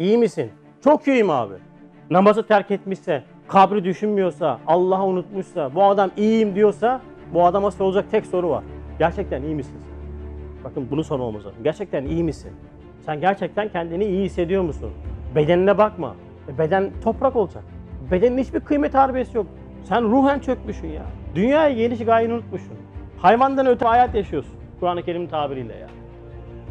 İyi misin? Çok iyiyim abi. Namazı terk etmişse, kabri düşünmüyorsa, Allah'ı unutmuşsa, bu adam iyiyim diyorsa, bu adama sorulacak tek soru var. Gerçekten iyi misin? Bakın bunu sormamız lazım. Gerçekten iyi misin? Sen gerçekten kendini iyi hissediyor musun? Bedenine bakma. Beden toprak olacak. Bedenin hiçbir kıymet harbiyesi yok. Sen ruhen çökmüşsün ya. Dünyaya geliş gayeni unutmuşsun. Hayvandan öte hayat yaşıyorsun. Kur'an-ı Kerim'in tabiriyle ya.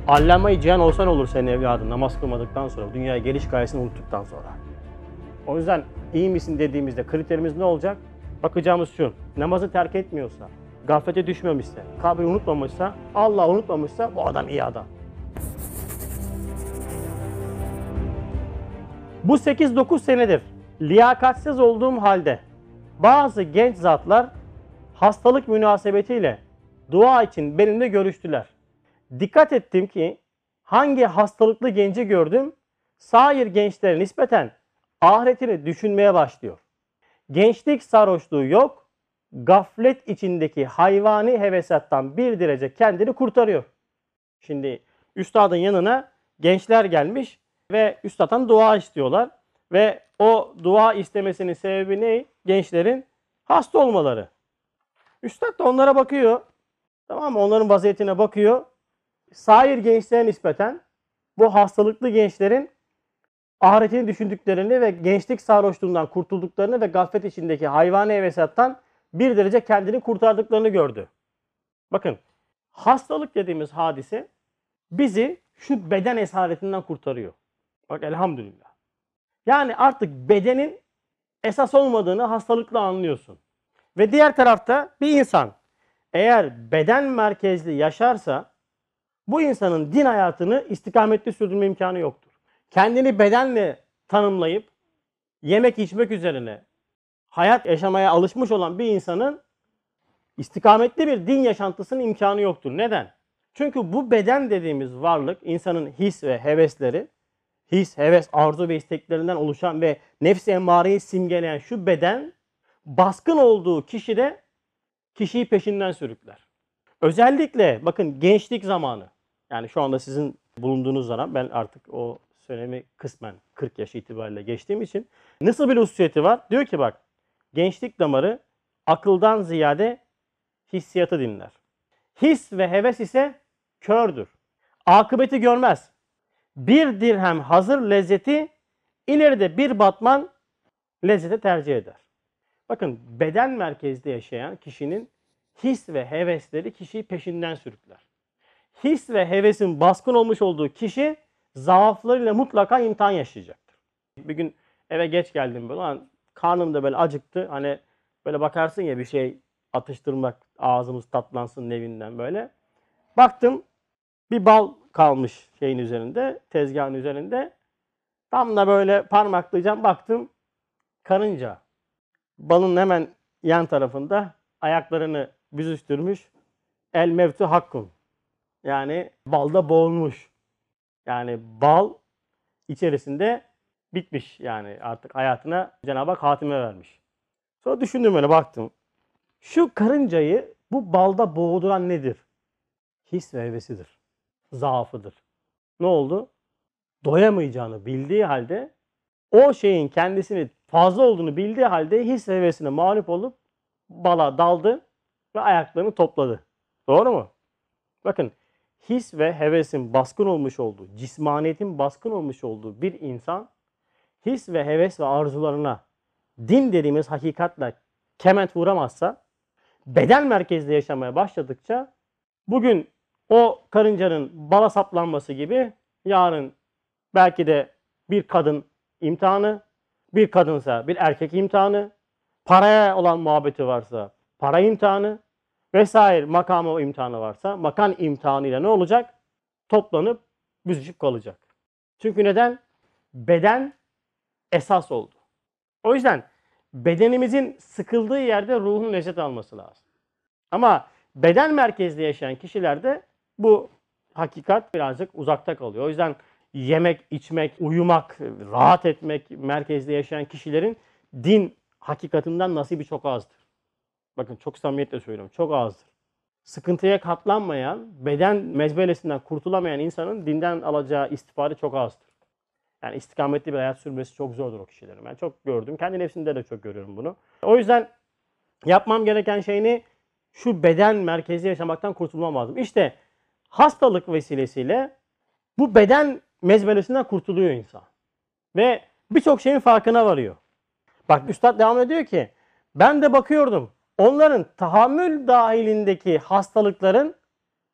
Allame-i Cihan olsan olur senin evladın namaz kılmadıktan sonra, dünyaya geliş gayesini unuttuktan sonra. O yüzden iyi misin dediğimizde kriterimiz ne olacak? Bakacağımız şu: namazı terk etmiyorsa, gaflete düşmemişse, kabri unutmamışsa, Allah'ı unutmamışsa bu adam iyi adam. Bu 8-9 senedir liyakatsiz olduğum halde bazı genç zatlar hastalık münasebetiyle dua için benimle görüştüler. Dikkat ettim ki hangi hastalıklı genci gördüm, sair gençlere nispeten ahiretini düşünmeye başlıyor. Gençlik sarhoşluğu yok, gaflet içindeki hayvani hevesattan bir derece kendini kurtarıyor. Şimdi üstadın yanına gençler gelmiş ve üstad'tan dua istiyorlar. Ve o dua istemesinin sebebi ne? Gençlerin hasta olmaları. Üstad da onlara bakıyor. Tamam mı? Onların vaziyetine bakıyor. Sair gençlere nispeten bu hastalıklı gençlerin ahiretini düşündüklerini ve gençlik sarhoşluğundan kurtulduklarını ve gaflet içindeki hayvani hevesattan bir derece kendini kurtardıklarını gördü. Bakın, hastalık dediğimiz hadise bizi şu beden esaretinden kurtarıyor. Bak elhamdülillah. Yani artık bedenin esas olmadığını hastalıkla anlıyorsun. Ve diğer tarafta bir insan eğer beden merkezli yaşarsa bu insanın din hayatını istikametli sürdürme imkanı yoktur. Kendini bedenle tanımlayıp yemek içmek üzerine hayat yaşamaya alışmış olan bir insanın istikametli bir din yaşantısının imkanı yoktur. Neden? Çünkü bu beden dediğimiz varlık insanın his ve hevesleri, his, heves, arzu ve isteklerinden oluşan ve nefs-i emmareyi simgeleyen şu beden baskın olduğu kişide kişiyi peşinden sürükler. Özellikle bakın gençlik zamanı, yani şu anda sizin bulunduğunuz zaman, ben artık o dönemi kısmen 40 yaş itibariyle geçtiğim için nasıl bir hususiyeti var? Diyor ki bak, gençlik damarı akıldan ziyade hissiyatı dinler. His ve heves ise kördür. Akıbeti görmez. Bir dirhem hazır lezzeti ileride bir batman lezzete tercih eder. Bakın beden merkezde yaşayan kişinin his ve hevesleri kişiyi peşinden sürükler. His ve hevesin baskın olmuş olduğu kişi zaaflarıyla mutlaka imtihan yaşayacaktır. Bir gün eve geç geldim böyle, hani karnım da böyle acıktı. Hani böyle bakarsın ya bir şey atıştırmak, ağzımız tatlansın nevinden böyle. Baktım bir bal kalmış şeyin üzerinde, tezgahın üzerinde. Tam da böyle parmaklayacağım, baktım karınca. Balın hemen yan tarafında ayaklarını büzüştürmüş. El mevtu hakkun. Yani balda boğulmuş. Yani bal içerisinde bitmiş, yani artık hayatına Cenab-ı Hak hatime vermiş. Sonra düşündüm öyle, baktım. Şu karıncayı bu balda boğduran nedir? His ve hevesidir. Zaafıdır. Ne oldu? Doyamayacağını bildiği halde, o şeyin kendisini fazla olduğunu bildiği halde his ve hevesine mağlup olup bala daldı ve ayaklarını topladı. Doğru mu? Bakın. His ve hevesin baskın olmuş olduğu, cismaniyetin baskın olmuş olduğu bir insan, his ve heves ve arzularına din dediğimiz hakikatle kement vuramazsa, beden merkezli yaşamaya başladıkça, bugün o karıncanın bala saplanması gibi, yarın belki de bir kadın imtihanı, bir kadınsa bir erkek imtihanı, paraya olan muhabbeti varsa para imtihanı, vesaire makamı imtihanı varsa makam imtihanıyla ne olacak? Toplanıp büzüşüp kalacak. Çünkü neden? Beden esas oldu. O yüzden bedenimizin sıkıldığı yerde ruhun lezzet alması lazım. Ama beden merkezli yaşayan kişilerde bu hakikat birazcık uzakta kalıyor. O yüzden yemek, içmek, uyumak, rahat etmek merkezli yaşayan kişilerin din hakikatinden nasibi çok azdır. Bakın çok samimiyetle söylüyorum. Çok azdır. Sıkıntıya katlanmayan, beden mezbelesinden kurtulamayan insanın dinden alacağı istifade çok azdır. Yani istikametli bir hayat sürmesi çok zordur o kişilerin. Ben çok gördüm. Kendi nefsimde de çok görüyorum bunu. O yüzden yapmam gereken şey ne? Şu beden merkezi yaşamaktan kurtulmam lazım. İşte hastalık vesilesiyle bu beden mezmelesinden kurtuluyor insan. Ve birçok şeyin farkına varıyor. Bak üstad devam ediyor ki, ben de bakıyordum onların tahammül dahilindeki hastalıkların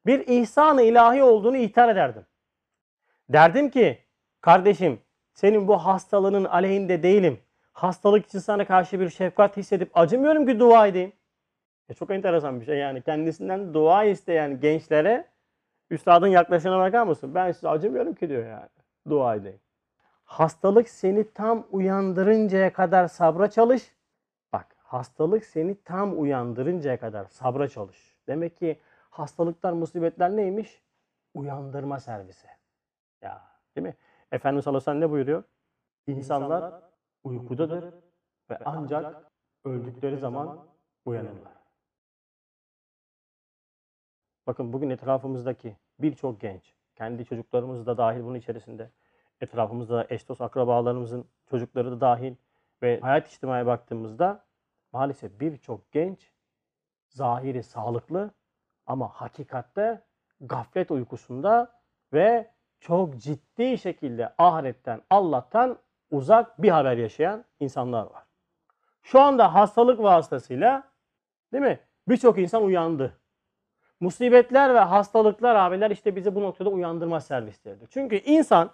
bir ihsan-ı ilahi olduğunu ihtar ederdim. Derdim ki, kardeşim senin bu hastalığının aleyhinde değilim. Hastalık için sana karşı bir şefkat hissedip acımıyorum ki dua edeyim. Çok enteresan bir şey yani. Kendisinden dua isteyen gençlere üstadın yaklaşımına bakar mısın? Ben size acımıyorum ki diyor yani. Dua edeyim. Hastalık seni tam uyandırıncaya kadar sabra çalış. Bak, hastalık seni tam uyandırıncaya kadar sabra çalış. Demek ki hastalıklar, musibetler neymiş? Uyandırma servisi. Ya, değil mi? Efendimiz sallallahu aleyhi ve sellem ne buyuruyor? İnsanlar uykudadır ve ancak öldükleri zaman uyanırlar. Bakın bugün etrafımızdaki birçok genç, kendi çocuklarımız da dahil bunun içerisinde, etrafımızda eş dost akrabalarımızın çocukları da dahil ve hayat içtimaya baktığımızda maalesef birçok genç zahiri sağlıklı ama hakikatte gaflet uykusunda ve çok ciddi şekilde ahiretten, Allah'tan uzak bir haber yaşayan insanlar var. Şu anda hastalık vasıtasıyla, değil mi? Birçok insan uyandı. Musibetler ve hastalıklar abiler işte bizi bu noktada uyandırma servisleridir. Çünkü insan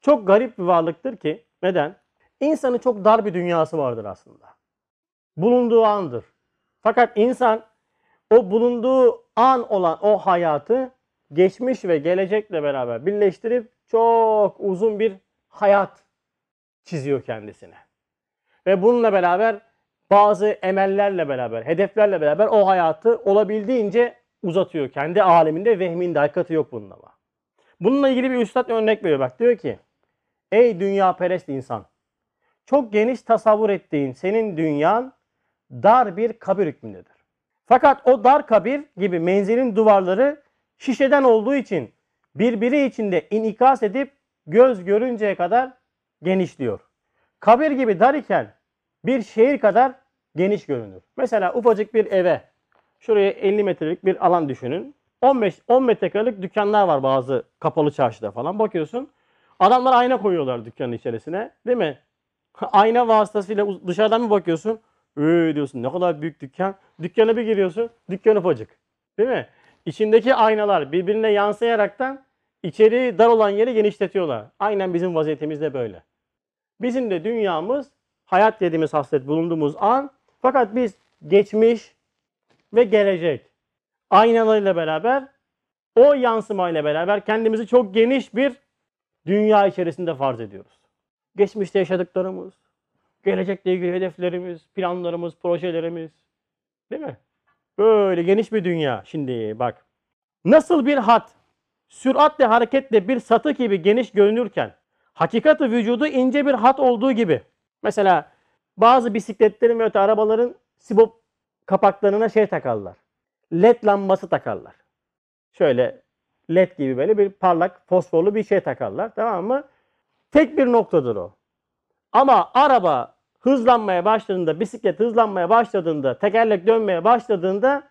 çok garip bir varlıktır ki, neden? İnsanın çok dar bir dünyası vardır aslında. Bulunduğu andır. Fakat insan o bulunduğu an olan o hayatı geçmiş ve gelecekle beraber birleştirip çok uzun bir hayat çiziyor kendisine. Ve bununla beraber bazı emellerle beraber, hedeflerle beraber o hayatı olabildiğince uzatıyor. Kendi aleminde, vehminde, hakikati yok bunun ama. Bununla ilgili bir üstad örnek veriyor. Bak diyor ki, ey dünyaperest insan, çok geniş tasavvur ettiğin senin dünyan dar bir kabir hükmündedir. Fakat o dar kabir gibi menzilin duvarları şişeden olduğu için birbiri içinde inikas edip göz görünceye kadar genişliyor. Kabir gibi dar iken bir şehir kadar geniş görünür. Mesela ufacık bir eve, şuraya 50 metrelik bir alan düşünün. 10 metrekarelik dükkanlar var bazı kapalı çarşıda falan. Bakıyorsun adamlar ayna koyuyorlar dükkanın içerisine, değil mi? Ayna vasıtasıyla dışarıdan bir bakıyorsun, diyorsun ne kadar büyük dükkan. Dükkana bir giriyorsun, dükkan ufacık, değil mi? İçindeki aynalar birbirine yansıyaraktan içeri dar olan yeri genişletiyorlar. Aynen bizim vaziyetimiz de böyle. Bizim de dünyamız hayat dediğimiz hasret bulunduğumuz an, fakat biz geçmiş ve gelecek aynalarıyla beraber, o yansımayla beraber kendimizi çok geniş bir dünya içerisinde farz ediyoruz. Geçmişte yaşadıklarımız, gelecekle ilgili hedeflerimiz, planlarımız, projelerimiz, değil mi? Böyle geniş bir dünya. Şimdi bak, nasıl bir hat süratle, hareketle bir satı gibi geniş görünürken hakikati vücudu ince bir hat olduğu gibi. Mesela bazı bisikletlerin ve öte arabaların sibop kapaklarına şey takarlar. LED lambası takarlar. Şöyle LED gibi böyle bir parlak fosforlu bir şey takarlar. Tamam mı? Tek bir noktadır o. Ama araba hızlanmaya başladığında, bisiklet hızlanmaya başladığında, tekerlek dönmeye başladığında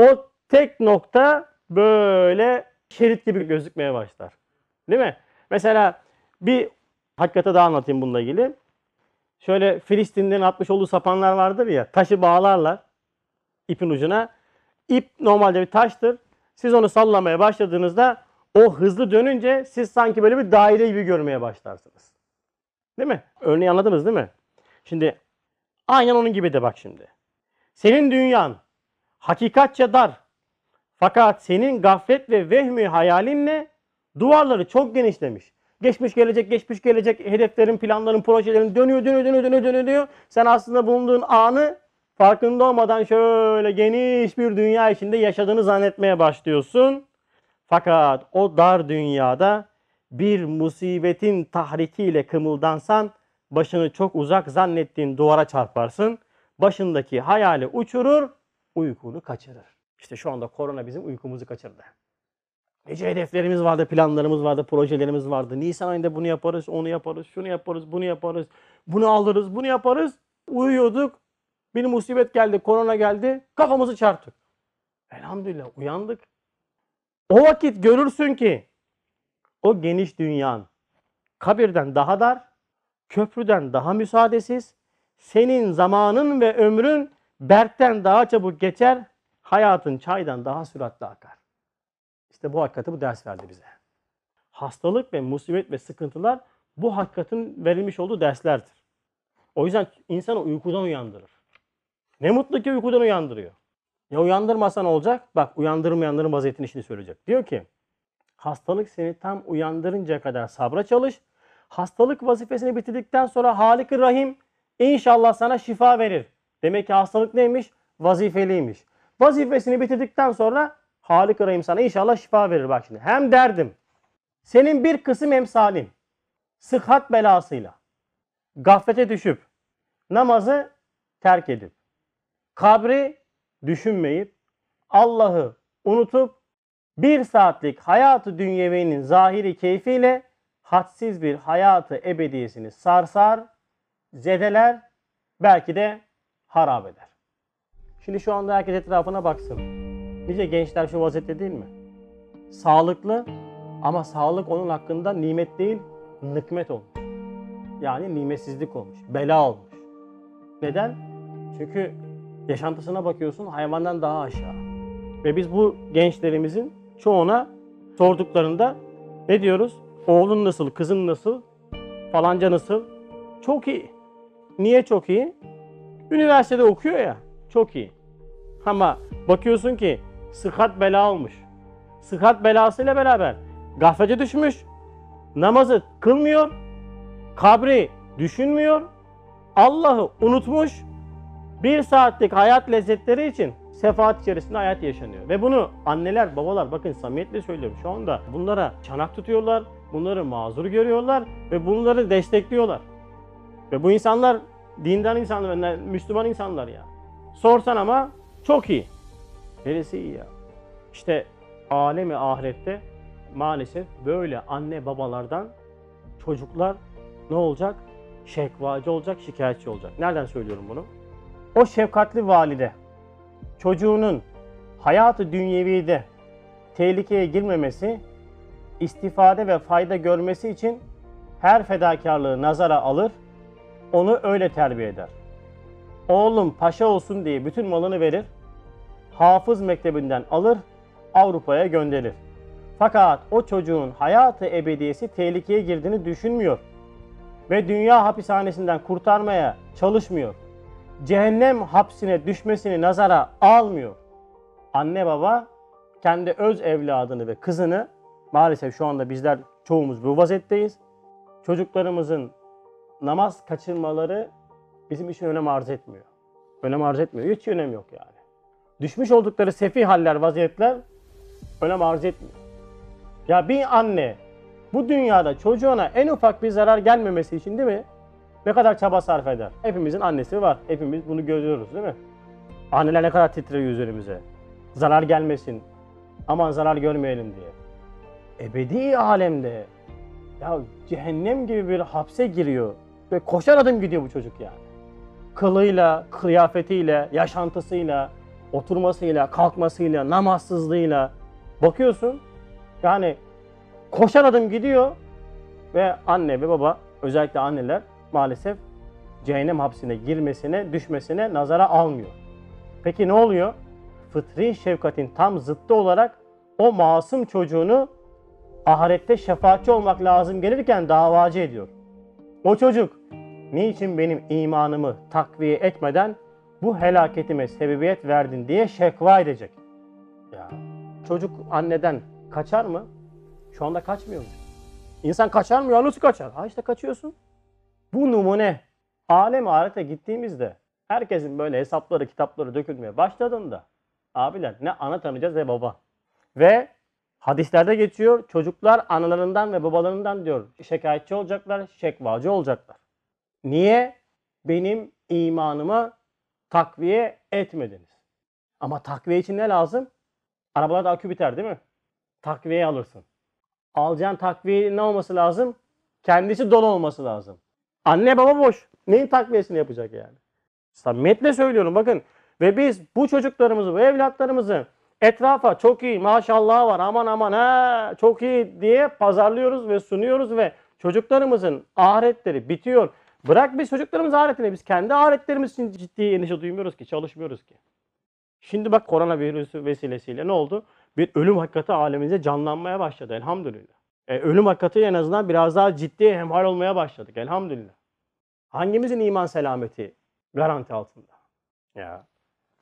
o tek nokta böyle şerit gibi gözükmeye başlar. Değil mi? Mesela bir hakikate daha anlatayım bununla ilgili. Şöyle Filistin'den atmış olduğu sapanlar vardır ya, taşı bağlarlar ipin ucuna. İp normalde bir taştır. Siz onu sallamaya başladığınızda o hızlı dönünce siz sanki böyle bir daire gibi görmeye başlarsınız. Değil mi? Örneği anladınız değil mi? Şimdi aynen onun gibi de bak şimdi. Senin dünyan hakikatçe dar. Fakat senin gaflet ve vehmi hayalinle duvarları çok genişlemiş. Geçmiş gelecek, geçmiş gelecek, hedeflerin, planların, projelerin dönüyor. Sen aslında bulunduğun anı farkında olmadan şöyle geniş bir dünya içinde yaşadığını zannetmeye başlıyorsun. Fakat o dar dünyada bir musibetin tahrikiyle kımıldansan başını çok uzak zannettiğin duvara çarparsın. Başındaki hayali uçurur, uykunu kaçırır. İşte şu anda korona bizim uykumuzu kaçırdı. Nice hedeflerimiz vardı, planlarımız vardı, projelerimiz vardı. Nisan ayında bunu yaparız, onu yaparız, şunu yaparız, bunu yaparız, bunu alırız, bunu yaparız. Uyuyorduk, bir musibet geldi, korona geldi, kafamızı çarptık. Elhamdülillah uyandık. O vakit görürsün ki o geniş dünyan kabirden daha dar, köprüden daha müsaadesiz, senin zamanın ve ömrün berkten daha çabuk geçer, hayatın çaydan daha süratle akar. İşte bu hakikati bu ders verdi bize. Hastalık ve musibet ve sıkıntılar bu hakikatin verilmiş olduğu derslerdir. O yüzden insanı uykudan uyandırır. Ne mutlu ki uykudan uyandırıyor. Ya uyandırmasa ne olacak? Bak uyandırmayanların vaziyetini şimdi söyleyecek. Diyor ki hastalık seni tam uyandırıncaya kadar sabra çalış. Hastalık vazifesini bitirdikten sonra Halik-i Rahim inşallah sana şifa verir. Demek ki hastalık neymiş? Vazifeliymiş. Vazifesini bitirdikten sonra Halik-i Rahim sana inşallah şifa verir. Bak şimdi hem derdim senin bir kısım emsalim sıhhat belasıyla gaflete düşüp namazı terk edip kabri düşünmeyip Allah'ı unutup bir saatlik hayatı dünyevinin zahiri keyfiyle hadsiz bir hayatı ebediyesini sarsar, zedeler, belki de harap eder. Şimdi şu anda herkes etrafına baksın. Nice gençler şu vaziyette değil mi? Sağlıklı ama sağlık onun hakkında nimet değil, nikmet olmuş. Yani nimetsizlik olmuş, bela olmuş. Neden? Çünkü yaşantısına bakıyorsun hayvandan daha aşağı. Ve biz bu gençlerimizin çoğuna sorduklarında ne diyoruz? Oğlun nasıl, kızın nasıl, falanca nasıl? Çok iyi. Niye çok iyi? Üniversitede okuyor ya, çok iyi. Ama bakıyorsun ki sıhhat bela olmuş. Sıhhat belasıyla beraber gaflete düşmüş, namazı kılmıyor, kabri düşünmüyor, Allah'ı unutmuş, bir saatlik hayat lezzetleri için sefaat içerisinde hayat yaşanıyor. Ve bunu anneler, babalar bakın samimiyetle söylüyorum şu anda bunlara çanak tutuyorlar, bunları mazur görüyorlar ve bunları destekliyorlar. Ve bu insanlar dindar insanlar, Müslüman insanlar ya. Sorsan ama çok iyi. Neresi iyi ya? İşte alemi ahirette maalesef böyle anne babalardan çocuklar ne olacak? Şekvacı olacak, şikayetçi olacak. Nereden söylüyorum bunu? O şefkatli valide çocuğunun hayatı dünyevide tehlikeye girmemesi, istifade ve fayda görmesi için her fedakarlığı nazara alır, onu öyle terbiye eder. Oğlum paşa olsun diye bütün malını verir, hafız mektebinden alır, Avrupa'ya gönderir. Fakat o çocuğun hayatı ebediyesi tehlikeye girdiğini düşünmüyor ve dünya hapishanesinden kurtarmaya çalışmıyor. Cehennem hapsine düşmesini nazara almıyor. Anne baba kendi öz evladını ve kızını, maalesef şu anda bizler çoğumuz bu vaziyetteyiz. Çocuklarımızın namaz kaçırmaları bizim için önem arz etmiyor. Önem arz etmiyor. Hiç önem yok yani. Düşmüş oldukları sefih haller, vaziyetler önem arz etmiyor. Ya bir anne bu dünyada çocuğuna en ufak bir zarar gelmemesi için değil mi? Ne kadar çaba sarf eder? Hepimizin annesi var. Hepimiz bunu görüyoruz değil mi? Anneler ne kadar titriyor üzerimize. Zarar gelmesin. Aman zarar görmeyelim diye. Ebedi alemde ya cehennem gibi bir hapse giriyor. Ve koşar adım gidiyor bu çocuk yani. Kılıyla, kıyafetiyle, yaşantısıyla, oturmasıyla, kalkmasıyla, namazsızlığıyla. Bakıyorsun yani koşar adım gidiyor. Ve anne ve baba, özellikle anneler maalesef cehennem hapsine girmesine, düşmesine nazara almıyor. Peki ne oluyor? Fıtri şefkatin tam zıttı olarak o masum çocuğunu ahirette şefaatçi olmak lazım gelirken davacı ediyor. O çocuk niçin benim imanımı takviye etmeden bu helaketime sebebiyet verdin diye şekva edecek. Ya, çocuk anneden kaçar mı? Şu anda kaçmıyor mu? İnsan kaçar mı? Ya nasıl kaçar? Ha işte kaçıyorsun. Bu numune alem ahirete gittiğimizde herkesin böyle hesapları, kitapları dökülmeye başladığında abiler ne ana tanıyacağız ne baba. Ve hadislerde geçiyor çocuklar analarından ve babalarından diyor şikayetçi olacaklar, şekvacı olacaklar. Niye? Benim imanımı takviye etmediniz. Ama takviye için ne lazım? Arabalarda akü biter değil mi? takviye alırsın. Alacağın takviye ne olması lazım? Kendisi dolu olması lazım. Anne baba boş. Neyin takviyesini yapacak yani? Samimiyetle söylüyorum bakın. Ve biz bu çocuklarımızı, bu evlatlarımızı etrafa çok iyi maşallah var aman aman ha çok iyi diye pazarlıyoruz ve sunuyoruz ve çocuklarımızın ahiretleri bitiyor. Bırak biz çocuklarımız ahiretine, biz kendi ahiretlerimiz için ciddi endişe duymuyoruz ki, çalışmıyoruz ki. Şimdi bak koronavirüsü vesilesiyle ne oldu? Bir ölüm hakikati alemimize canlanmaya başladı elhamdülillah. Ölüm hakikati en azından biraz daha ciddi hemhal olmaya başladık elhamdülillah. Hangimizin iman selameti garanti altında? Ya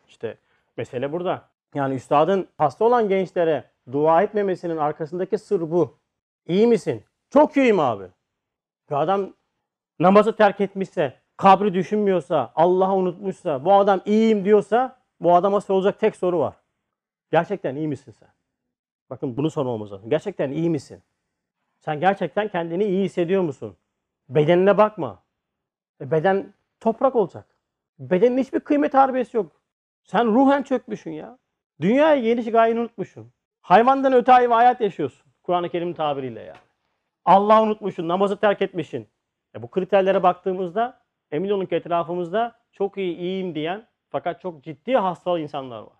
işte mesele burada. Yani üstadın hasta olan gençlere dua etmemesinin arkasındaki sır bu. İyi misin? Çok iyiyim abi. Bir adam namazı terk etmişse, kabri düşünmüyorsa, Allah'ı unutmuşsa, bu adam iyiyim diyorsa bu adama sorulacak tek soru var. Gerçekten iyi misin sen? Bakın bunu sormamız lazım. Gerçekten iyi misin? Sen gerçekten kendini iyi hissediyor musun? Bedenine bakma. Beden toprak olacak. Bedenin hiçbir kıymet harbiyesi yok. Sen ruhen çökmüşsün ya. Dünyaya geliş gayeni unutmuşsun. Hayvandan öte hayvan hayat yaşıyorsun. Kur'an-ı Kerim'in tabiriyle yani. Allah'ı unutmuşsun, namazı terk etmişsin. Bu kriterlere baktığımızda emin olun ki etrafımızda çok iyi, iyiyim diyen fakat çok ciddi hastalığı insanlar var.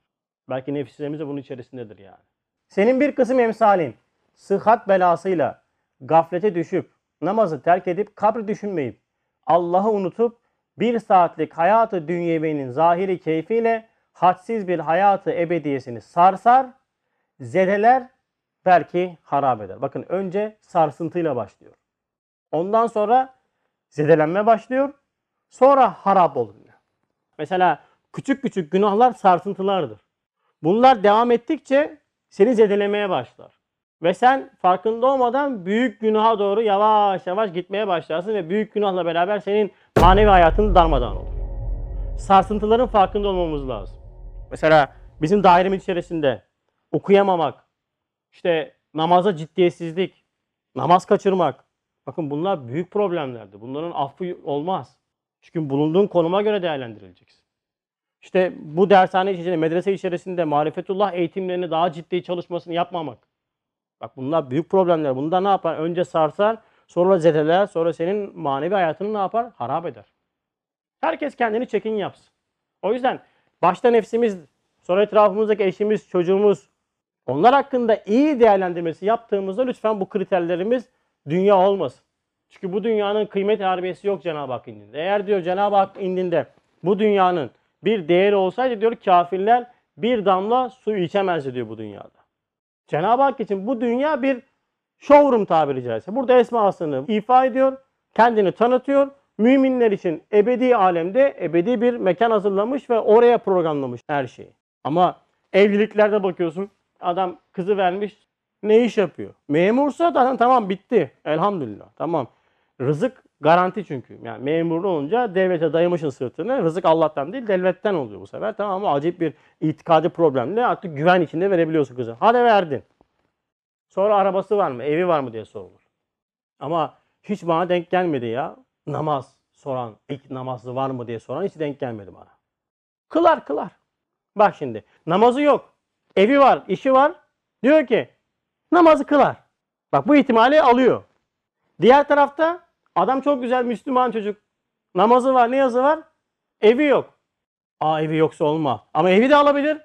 Belki nefislerimiz de bunun içerisindedir yani. Senin bir kısım emsalin sıhhat belasıyla gaflete düşüp, namazı terk edip, kabri düşünmeyip, Allah'ı unutup bir saatlik hayatı dünyevinin zahiri keyfiyle hadsiz bir hayatı ebediyesini sarsar, zedeler, belki harap eder. Bakın önce sarsıntıyla başlıyor. Ondan sonra zedelenme başlıyor. Sonra harap oluyor. Mesela küçük küçük günahlar sarsıntılardır. Bunlar devam ettikçe seni zedelemeye başlar. Ve sen farkında olmadan büyük günaha doğru yavaş yavaş gitmeye başlarsın ve büyük günahla beraber senin manevi hayatın darmadağın olur. Sarsıntıların farkında olmamız lazım. Mesela bizim dairemiz içerisinde okuyamamak, işte namaza ciddiyetsizlik, namaz kaçırmak. Bakın bunlar büyük problemlerdi. Bunların affı olmaz. Çünkü bulunduğun konuma göre değerlendirileceksin. İşte bu dershane içerisinde, medrese içerisinde marifetullah eğitimlerini daha ciddi çalışmasını yapmamak. Bak bunlar büyük problemler. Bunda ne yapar? Önce sarsar, sonra zedeler, sonra senin manevi hayatını ne yapar? Harap eder. Herkes kendini çekin yapsın. O yüzden başta nefsimiz, sonra etrafımızdaki eşimiz, çocuğumuz, onlar hakkında iyi değerlendirmesi yaptığımızda lütfen bu kriterlerimiz dünya olmasın. Çünkü bu dünyanın kıymet harbiyesi yok Cenab-ı Hak indinde. Eğer diyor Cenab-ı Hak indinde bu dünyanın bir değeri olsaydı diyor kafirler bir damla su içemezdi diyor bu dünyada. Cenab-ı Hak için bu dünya bir showroom tabiri caizse. Burada esmasını ifa ediyor, kendini tanıtıyor. Müminler için ebedi alemde ebedi bir mekan hazırlamış ve oraya programlamış her şeyi. Ama evliliklerde bakıyorsun. Adam kızı vermiş. Ne iş yapıyor? Memursa da tamam bitti. Elhamdülillah. Tamam. Rızık garanti çünkü. Yani memurlu olunca devlete dayamışın sırtını. Rızık Allah'tan değil devletten oluyor bu sefer. Tamam ama acayip bir itikadi problemle artık güven içinde verebiliyorsun kızı. Hadi verdin. Sonra arabası var mı? Evi var mı diye sorulur. Ama hiç bana denk gelmedi ya. Namaz soran, ilk namazı var mı diye soran hiç denk gelmedi bana. Kılar. Bak şimdi namazı yok. Evi var, işi var. Diyor ki namazı kılar. Bak bu ihtimali alıyor. Diğer tarafta adam çok güzel Müslüman çocuk. Namazı var, niyazı var. Evi yok. Evi yoksa olmaz. Ama evi de alabilir.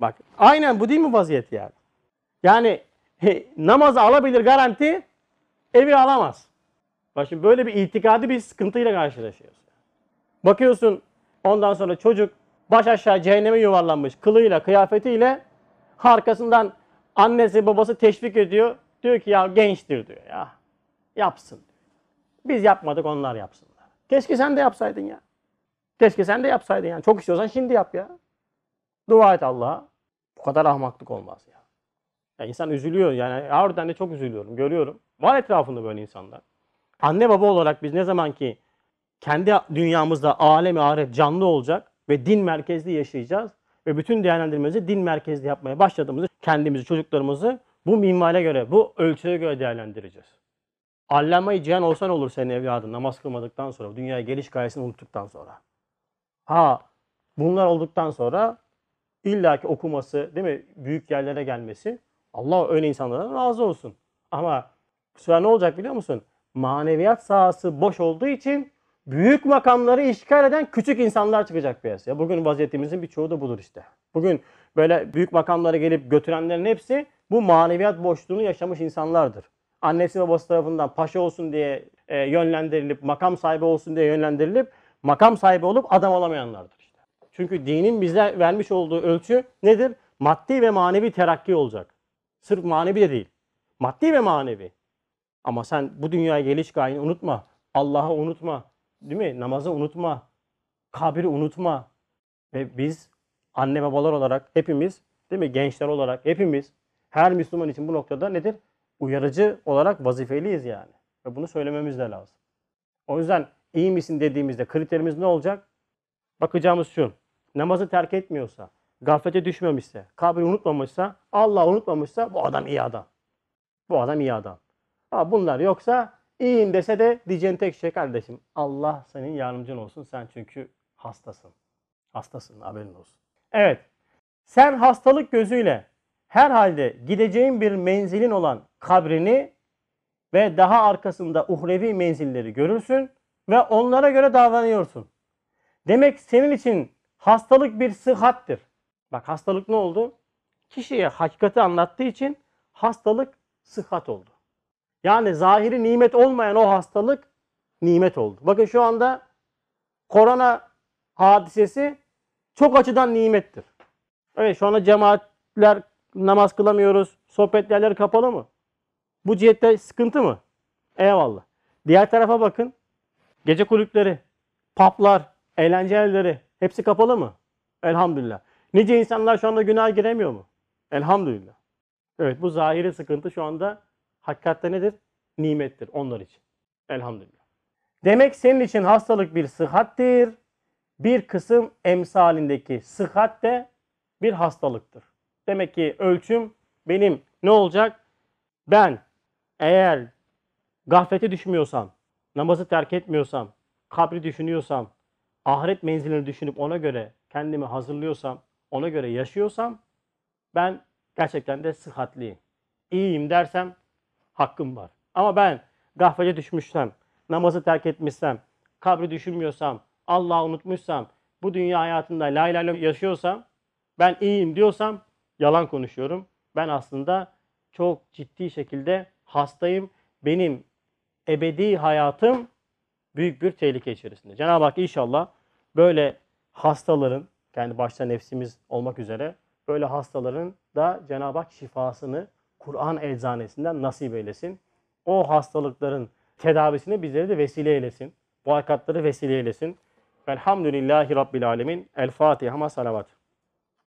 Bak aynen bu değil mi vaziyet yani? Yani namazı alabilir garanti, evi alamaz. Bak şimdi böyle bir itikadi bir sıkıntıyla karşılaşıyoruz. Bakıyorsun ondan sonra çocuk baş aşağı cehenneme yuvarlanmış kılıyla, kıyafetiyle arkasından annesi babası teşvik ediyor. Diyor ki ya gençtir diyor ya. Yapsın. Biz yapmadık onlar yapsınlar. Keşke sen de yapsaydın ya. Keşke sen de yapsaydın yani. Çok istiyorsan şimdi yap ya. Dua et Allah'a. Bu kadar ahmaklık olmaz ya. Ya insan üzülüyor yani. Harbiden de çok üzülüyorum. Görüyorum. Var etrafında böyle insanlar. Anne baba olarak biz ne zaman ki kendi dünyamızda alem-i ahiret canlı olacak ve din merkezli yaşayacağız ve bütün değerlendirmemizi din merkezli yapmaya başladığımızda kendimizi, çocuklarımızı bu minvale göre, bu ölçüye göre değerlendireceğiz. Allame-i Cihan olsa ne olur senin evladın namaz kılmadıktan sonra, dünyaya geliş gayesini unuttuktan sonra? Bunlar olduktan sonra illaki okuması, değil mi? Büyük yerlere gelmesi. Allah öyle insanlardan razı olsun. Ama bu sefer ne olacak biliyor musun? Maneviyat sahası boş olduğu için büyük makamları işgal eden küçük insanlar çıkacak piyasaya. Bugün vaziyetimizin birçoğu da budur işte. Bugün böyle büyük makamlara gelip götürenlerin hepsi bu maneviyat boşluğunu yaşamış insanlardır. Annesi babası tarafından paşa olsun diye yönlendirilip, makam sahibi olsun diye yönlendirilip, makam sahibi olup adam olamayanlardır işte. Çünkü dinin bize vermiş olduğu ölçü nedir? Maddi ve manevi terakki olacak. Sırf manevi de değil. Maddi ve manevi. Ama sen bu dünyaya geliş gayeni unutma. Allah'ı unutma. Değil mi? Namazı unutma. Kabiri unutma. Ve biz anne babalar olarak hepimiz, değil mi? Gençler olarak hepimiz, her Müslüman için bu noktada nedir? Uyarıcı olarak vazifeliyiz yani. Ve bunu söylememiz de lazım. O yüzden iyi misin dediğimizde kriterimiz ne olacak? Bakacağımız şu. Namazı terk etmiyorsa, gaflete düşmemişse, kabri unutmamışsa, Allah'ı unutmamışsa bu adam iyi adam. Bu adam iyi adam. Ha, bunlar yoksa iyiyim dese de diyeceğin tek şey kardeşim, Allah senin yardımcın olsun. Sen çünkü hastasın. Hastasın, haberin olsun. Evet. Sen hastalık gözüyle herhalde gideceğin bir menzilin olan kabrini ve daha arkasında uhrevi menzilleri görürsün ve onlara göre davranıyorsun. Demek senin için hastalık bir sıhhattir. Bak hastalık ne oldu? Kişiye hakikati anlattığı için hastalık sıhhat oldu. Yani zahiri nimet olmayan o hastalık nimet oldu. Bakın şu anda korona hadisesi çok açıdan nimettir. Evet şu anda cemaatler namaz kılamıyoruz. Sohbet yerleri kapalı mı? Bu cihette sıkıntı mı? Eyvallah. Diğer tarafa bakın. Gece kulüpleri, publar, eğlence yerleri hepsi kapalı mı? Elhamdülillah. Nice insanlar şu anda günaha giremiyor mu? Elhamdülillah. Evet bu zahiri sıkıntı şu anda hakikatte nedir? Nimettir onlar için. Elhamdülillah. Demek senin için hastalık bir sıhhattir. Bir kısım emsalindeki sıhhat de bir hastalıktır. Demek ki ölçüm benim ne olacak? Ben eğer gaflete düşmüyorsam, namazı terk etmiyorsam, kabri düşünüyorsam, ahiret menzilini düşünüp ona göre kendimi hazırlıyorsam, ona göre yaşıyorsam ben gerçekten de sıhhatliyim. İyiyim dersem hakkım var. Ama ben gaflete düşmüşsem, namazı terk etmişsem, kabri düşünmüyorsam, Allah'ı unutmuşsam, bu dünya hayatında lay lay lay yaşıyorsam, ben iyiyim diyorsam yalan konuşuyorum. Ben aslında çok ciddi şekilde hastayım. Benim ebedi hayatım büyük bir tehlike içerisinde. Cenab-ı Hak inşallah böyle hastaların, kendi başta nefsimiz olmak üzere, böyle hastaların da Cenab-ı Hak şifasını Kur'an eczanesinden nasip eylesin. O hastalıkların tedavisine bizleri de vesile eylesin. Bu hakikatleri vesile eylesin. Velhamdülillahi Rabbil Alemin. El Fatiha. Salavat.